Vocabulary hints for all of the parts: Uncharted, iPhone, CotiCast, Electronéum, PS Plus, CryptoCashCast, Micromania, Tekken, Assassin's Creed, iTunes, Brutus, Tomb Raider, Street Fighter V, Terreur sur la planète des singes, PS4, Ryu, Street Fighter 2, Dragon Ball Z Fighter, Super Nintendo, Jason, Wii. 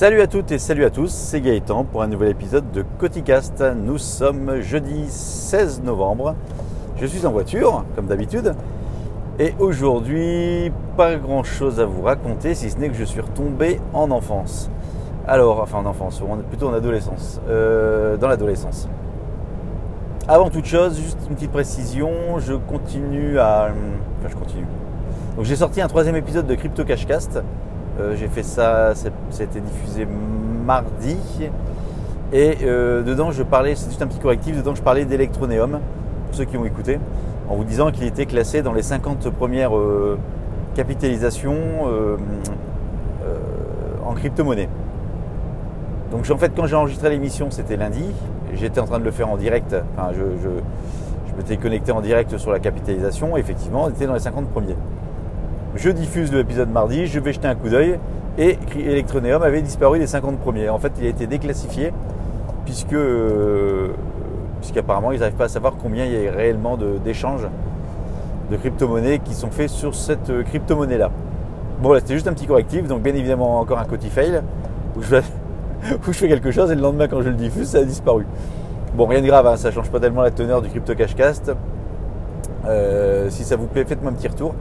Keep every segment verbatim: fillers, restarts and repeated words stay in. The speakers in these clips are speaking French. Salut à toutes et salut à tous, c'est Gaëtan pour un nouvel épisode de CotiCast. Nous sommes jeudi seize novembre, je suis en voiture comme d'habitude et aujourd'hui pas grand chose à vous raconter si ce n'est que je suis retombé en enfance. Alors, enfin en enfance, plutôt en adolescence, euh, dans l'adolescence. Avant toute chose, juste une petite précision, je continue à... Enfin je continue. Donc j'ai sorti un troisième épisode de CryptoCashCast. Euh, j'ai fait ça, c'était diffusé mardi et euh, dedans je parlais, c'est juste un petit correctif, dedans je parlais d'Electronéum pour ceux qui ont écouté en vous disant qu'il était classé dans les cinquante premières euh, capitalisations euh, euh, en crypto-monnaie. Donc en fait quand j'ai enregistré l'émission c'était lundi, j'étais en train de le faire en direct, enfin je, je, je m'étais connecté en direct sur la capitalisation et effectivement on était dans les cinquante premiers. Je diffuse l'épisode mardi, je vais jeter un coup d'œil et Electronéum avait disparu des cinquante premiers. En fait, il a été déclassifié puisque euh, puisqu'apparemment, ils n'arrivent pas à savoir combien il y a réellement de, d'échanges de crypto-monnaies qui sont faits sur cette crypto-monnaie-là. Bon, là, c'était juste un petit correctif. Donc, bien évidemment, encore un coti-fail où, où je fais quelque chose et le lendemain, quand je le diffuse, ça a disparu. Bon, rien de grave, hein, ça ne change pas tellement la teneur du CryptoCashCast. Euh, si ça vous plaît, faites-moi un petit retour.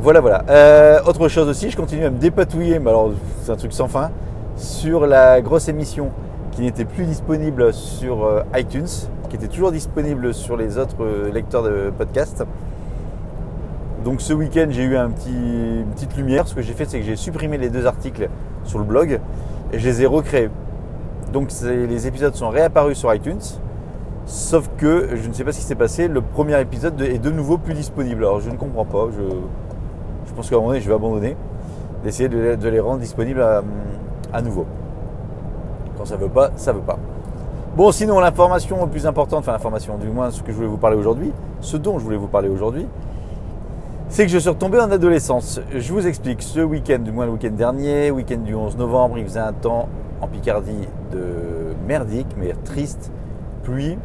Voilà, voilà. Euh, autre chose aussi, je continue à me dépatouiller, mais alors c'est un truc sans fin, sur la grosse émission qui n'était plus disponible sur euh, iTunes, qui était toujours disponible sur les autres euh, lecteurs de podcasts. Donc ce week-end, j'ai eu un petit, une petite lumière. Ce que j'ai fait, c'est que j'ai supprimé les deux articles sur le blog et je les ai recréés. Donc les épisodes sont réapparus sur iTunes, sauf que je ne sais pas ce qui s'est passé. Le premier épisode est de nouveau plus disponible. Alors je ne comprends pas. Je... Je pense qu'à un moment donné, je vais abandonner, d'essayer de, de les rendre disponibles à, à nouveau. Quand ça ne veut pas, ça ne veut pas. Bon, sinon, l'information la plus importante, enfin l'information du moins, ce que je voulais vous parler aujourd'hui, ce dont je voulais vous parler aujourd'hui, c'est que je suis retombé en adolescence. Je vous explique, ce week-end, du moins le week-end dernier, week-end du onze novembre, il faisait un temps en Picardie de merdique, mais triste, pluie.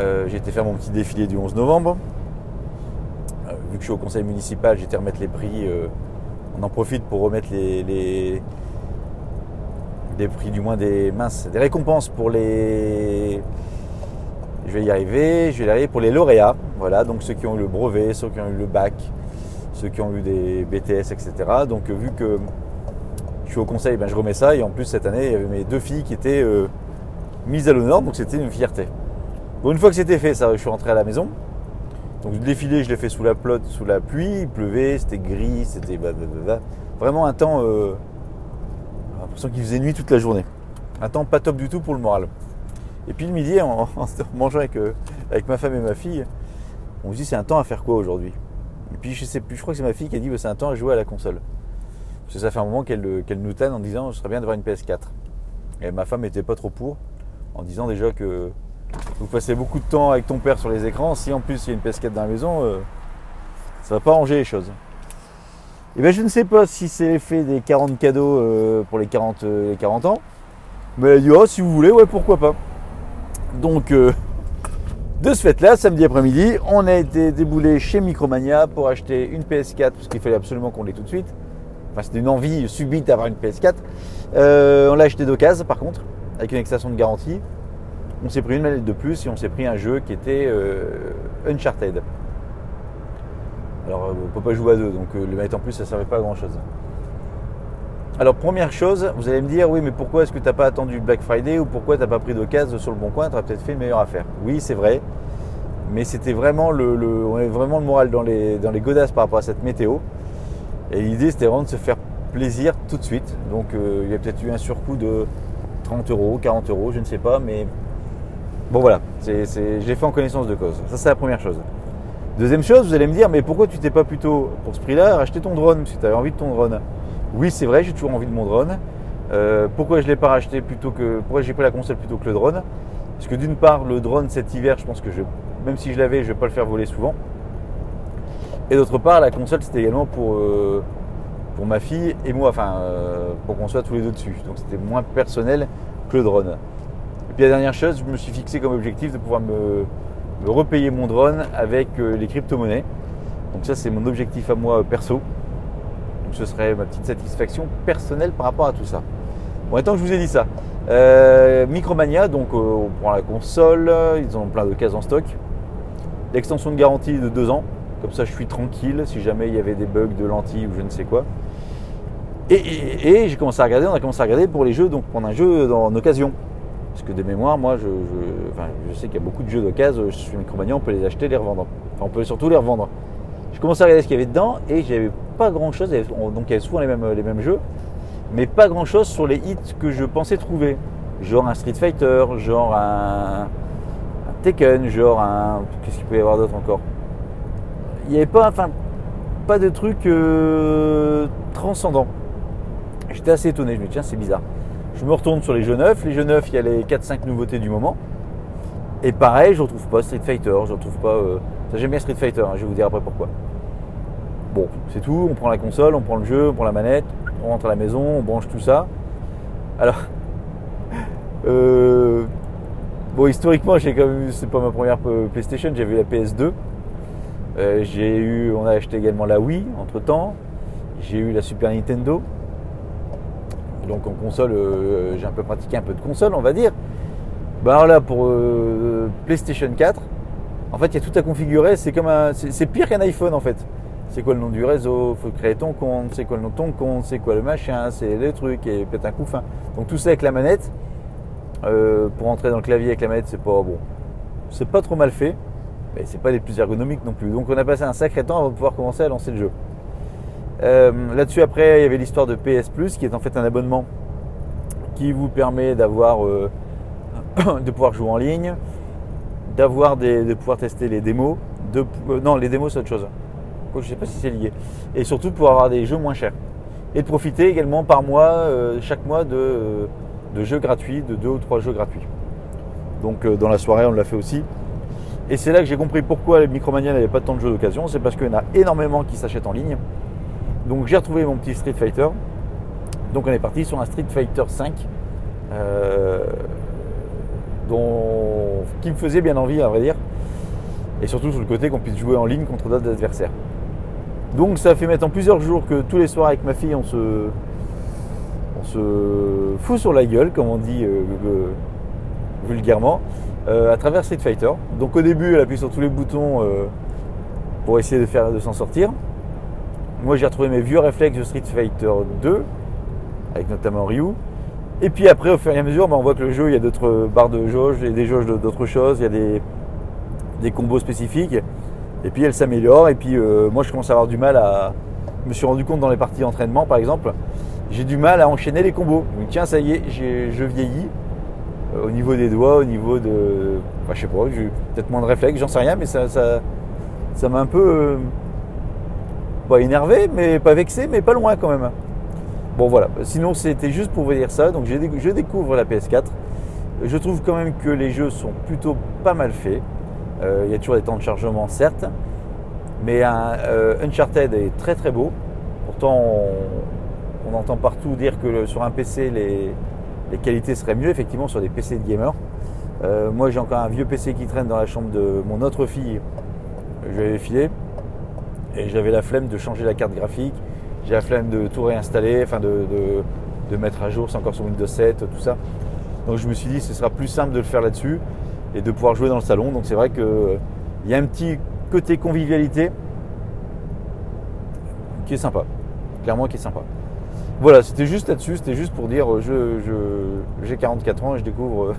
Euh, j'ai été faire mon petit défilé du onze novembre. Vu que je suis au conseil municipal, j'étais remettre les prix. Euh, on en profite pour remettre les, les, les prix, du moins des minces, des récompenses pour les. Je vais y arriver, je vais y arriver pour les lauréats. Voilà, donc ceux qui ont eu le brevet, ceux qui ont eu le bac, ceux qui ont eu des B T S, et cetera. Donc vu que je suis au conseil, ben, je remets ça. Et en plus cette année, il y avait mes deux filles qui étaient euh, mises à l'honneur, donc c'était une fierté. Bon, une fois que c'était fait, ça, je suis rentré à la maison. Donc le défilé, je l'ai fait sous la plotte, sous la pluie, il pleuvait, c'était gris, c'était blablabla. Vraiment un temps, euh, j'ai l'impression qu'il faisait nuit toute la journée. Un temps pas top du tout pour le moral. Et puis le midi, en, en mangeant avec, euh, avec ma femme et ma fille, on se dit c'est un temps à faire quoi aujourd'hui ? Et puis je sais plus, je crois que c'est ma fille qui a dit bah, c'est un temps à jouer à la console. Parce que ça fait un moment qu'elle, qu'elle nous tanne en disant ce serait bien d'avoir une P S quatre. Et ma femme n'était pas trop pour, en disant déjà que... Vous passez beaucoup de temps avec ton père sur les écrans. Si en plus il y a une P S quatre dans la maison, euh, ça va pas ranger les choses. Et bien je ne sais pas si c'est l'effet des quarante cadeaux euh, pour les quarante, euh, les quarante ans. Mais elle a dit, oh si vous voulez, ouais pourquoi pas. Donc euh, de ce fait là, samedi après-midi, on a été déboulé chez Micromania pour acheter une P S quatre. Parce qu'il fallait absolument qu'on l'ait tout de suite. Enfin c'était une envie subite d'avoir une P S quatre. Euh, on l'a acheté d'occasion par contre, avec une extension de garantie. On s'est pris une manette de plus et on s'est pris un jeu qui était euh, Uncharted. Alors, on ne peut pas jouer à deux, donc euh, les manettes en plus, ça ne servait pas à grand-chose. Alors, première chose, vous allez me dire, oui, mais pourquoi est-ce que tu n'as pas attendu Black Friday ou pourquoi tu n'as pas pris d'occasion sur le bon coin, tu aurais peut-être fait une meilleure affaire. Oui, c'est vrai, mais c'était vraiment le, le, on avait vraiment le moral dans les, dans les godasses par rapport à cette météo. Et l'idée, c'était vraiment de se faire plaisir tout de suite. Donc, euh, il y a peut-être eu un surcoût de trente euros, quarante euros, je ne sais pas, mais... Bon voilà, c'est, c'est, j'ai fait en connaissance de cause. Ça, c'est la première chose. Deuxième chose, vous allez me dire, mais pourquoi tu t'es pas plutôt, pour ce prix-là, racheté ton drone, parce que tu avais envie de ton drone. Oui, c'est vrai, j'ai toujours envie de mon drone. Euh, pourquoi je l'ai pas racheté plutôt que, pourquoi j'ai pris la console plutôt que le drone ? Parce que d'une part, le drone cet hiver, je pense que je, même si je l'avais, je vais pas le faire voler souvent. Et d'autre part, la console, c'était également pour, euh, pour ma fille et moi, enfin, euh, pour qu'on soit tous les deux dessus. Donc c'était moins personnel que le drone. Et puis la dernière chose, je me suis fixé comme objectif de pouvoir me, me repayer mon drone avec les crypto-monnaies. Donc ça, c'est mon objectif à moi perso. Donc ce serait ma petite satisfaction personnelle par rapport à tout ça. Bon, attends que je vous ai dit ça. Euh, Micromania, donc euh, on prend la console, ils ont plein de cases en stock. L'extension de garantie de deux ans, comme ça je suis tranquille si jamais il y avait des bugs de lentilles ou je ne sais quoi. Et, et, et j'ai commencé à regarder, on a commencé à regarder pour les jeux, donc prendre un jeu en occasion. Parce que de mémoire, moi je, je, enfin, je sais qu'il y a beaucoup de jeux d'occasion, je suis Micromania, on peut les acheter, les revendre. Enfin, on peut surtout les revendre. Je commençais à regarder ce qu'il y avait dedans et j'avais pas grand chose, donc il y avait souvent les mêmes, les mêmes jeux, mais pas grand chose sur les hits que je pensais trouver. Genre un Street Fighter, genre un, un Tekken, genre un. Qu'est-ce qu'il peut y avoir d'autre encore? Il n'y avait pas, enfin, pas de truc euh, transcendant. J'étais assez étonné, je me dis tiens, c'est bizarre. Je me retourne sur les jeux neufs, les jeux neufs, il y a les quatre cinq nouveautés du moment. Et pareil, je ne retrouve pas Street Fighter, je ne retrouve pas. Euh, J'aime bien Street Fighter, hein, je vais vous dire après pourquoi. Bon, c'est tout, on prend la console, on prend le jeu, on prend la manette, on rentre à la maison, on branche tout ça. Alors, euh, bon, historiquement, j'ai quand même, c'est pas ma première PlayStation, j'avais eu la P S deux. Euh, j'ai eu, on a acheté également la Wii entre temps. J'ai eu la Super Nintendo. Donc en console, euh, j'ai un peu pratiqué un peu de console, on va dire. Bah alors là, pour euh, PlayStation quatre. En fait, il y a tout à configurer, c'est comme un, c'est, c'est pire qu'un iPhone en fait. C'est quoi le nom du réseau, faut créer ton compte, c'est quoi le nom de ton compte, c'est quoi le machin, c'est les trucs et pète un coup fin. Donc tout ça avec la manette, euh, pour entrer dans le clavier avec la manette, c'est pas bon, c'est pas trop mal fait, mais c'est pas les plus ergonomiques non plus. Donc on a passé un sacré temps avant de pouvoir commencer à lancer le jeu. Euh, là-dessus après, il y avait l'histoire de P S Plus, qui est en fait un abonnement qui vous permet d'avoir, euh, de pouvoir jouer en ligne. D'avoir des, de pouvoir tester les démos, de, euh, non les démos c'est autre chose, je sais pas si c'est lié, et surtout de pouvoir avoir des jeux moins chers et de profiter également par mois, euh, chaque mois de, de jeux gratuits, de deux ou trois jeux gratuits. Donc euh, dans la soirée on l'a fait aussi, et c'est là que j'ai compris pourquoi les Micromania n'avaient pas tant de jeux d'occasion, c'est parce qu'il y en a énormément qui s'achètent en ligne. Donc j'ai retrouvé mon petit Street Fighter, donc on est parti sur un Street Fighter cinq. Euh, Dont, qui me faisait bien envie à vrai dire, et surtout sur le côté qu'on puisse jouer en ligne contre d'autres adversaires. Donc ça fait maintenant plusieurs jours que tous les soirs avec ma fille on se, on se fout sur la gueule, comme on dit euh, euh, vulgairement, euh, à travers Street Fighter. Donc au début elle appuie sur tous les boutons euh, pour essayer de, faire, de s'en sortir. Moi j'ai retrouvé mes vieux réflexes de Street Fighter deux, avec notamment Ryu. Et puis après, au fur et à mesure, bah, on voit que le jeu, il y a d'autres barres de jauge, il y a des jauges d'autres choses, il y a des, des combos spécifiques. Et puis elle s'améliore. Et puis euh, moi, je commence à avoir du mal à. Je me suis rendu compte dans les parties d'entraînement, par exemple, j'ai du mal à enchaîner les combos. Donc tiens, ça y est, j'ai, je vieillis. Euh, au niveau des doigts, au niveau de. Enfin, je sais pas, j'ai peut-être moins de réflexes, j'en sais rien, mais ça, ça, ça m'a un peu. Euh, pas énervé, mais pas vexé, mais pas loin quand même. Bon voilà, sinon c'était juste pour vous dire ça. Donc je découvre la P S quatre. Je trouve quand même que les jeux sont plutôt pas mal faits. Euh, il y a toujours des temps de chargement, certes. Mais un, euh, Uncharted est très très beau. Pourtant, on, on entend partout dire que le, sur un P C, les, les qualités seraient mieux, effectivement, sur des P C de gamers. Euh, moi, j'ai encore un vieux P C qui traîne dans la chambre de mon autre fille. Je l'avais filé. Et j'avais la flemme de changer la carte graphique. J'ai la flemme de tout réinstaller, enfin de, de, de mettre à jour, c'est encore sur Windows sept, tout ça. Donc je me suis dit ce sera plus simple de le faire là-dessus et de pouvoir jouer dans le salon. Donc c'est vrai qu'il euh, y a un petit côté convivialité qui est sympa, clairement qui est sympa. Voilà, c'était juste là-dessus, c'était juste pour dire je, je, j'ai quarante-quatre ans et je découvre,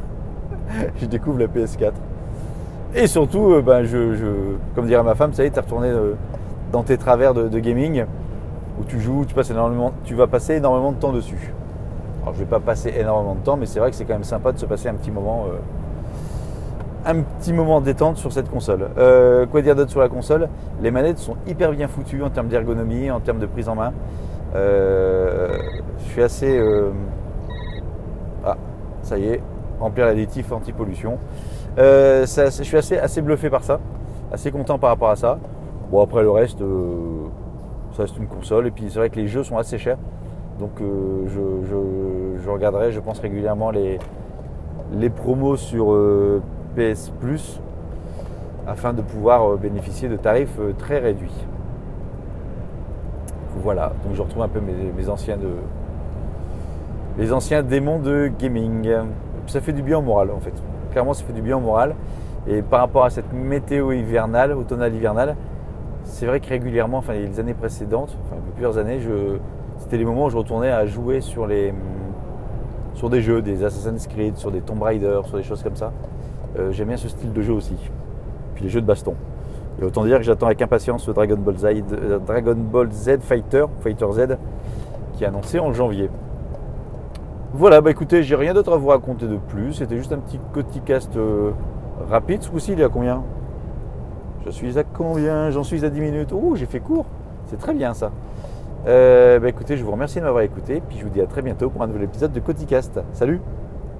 je découvre la P S quatre. Et surtout, euh, ben, je, je, comme dirait ma femme, ça y est, t'es retourné euh, dans tes travers de, de gaming. Où tu joues, tu, passes énormément, tu vas passer énormément de temps dessus. Alors je ne vais pas passer énormément de temps, mais c'est vrai que c'est quand même sympa de se passer un petit moment, euh, un petit moment détente sur cette console. Euh, quoi dire d'autre sur la console? Les manettes sont hyper bien foutues en termes d'ergonomie, en termes de prise en main. Euh, je suis assez, euh... ah ça y est, remplir l'additif anti-pollution. Euh, ça, je suis assez, assez bluffé par ça, assez content par rapport à ça. Bon après le reste. Euh... Ça reste une console et puis c'est vrai que les jeux sont assez chers, donc euh, je, je, je regarderai, je pense régulièrement les, les promos sur euh, P S Plus afin de pouvoir euh, bénéficier de tarifs euh, très réduits. Voilà, donc je retrouve un peu mes, mes anciens de les anciens démons de gaming. Ça fait du bien au moral en fait. Clairement, ça fait du bien au moral. Et par rapport à cette météo hivernale, automnale hivernale, c'est vrai que régulièrement, enfin les années précédentes, enfin plusieurs années, je, c'était les moments où je retournais à jouer sur les, sur des jeux, des Assassin's Creed, sur des Tomb Raider, sur des choses comme ça. Euh, j'aime bien ce style de jeu aussi. Puis les jeux de baston. Et autant dire que j'attends avec impatience Dragon Ball Z, euh, Dragon Ball Z Fighter, Fighter Z, qui est annoncé en janvier. Voilà, bah écoutez, j'ai rien d'autre à vous raconter de plus. C'était juste un petit CotiCast euh, rapide. Ce coup-ci, il est à combien ? Je suis à combien ? J'en suis à dix minutes. Oh, j'ai fait court. C'est très bien ça. Euh, bah écoutez, je vous remercie de m'avoir écouté. Puis je vous dis à très bientôt pour un nouvel épisode de CotiCast. Salut !